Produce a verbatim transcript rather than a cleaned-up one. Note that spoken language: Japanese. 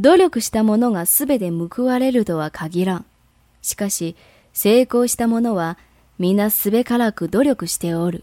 努力したものがすべて報われるとは限らん。しかし、成功したものは皆すべからく努力しておる。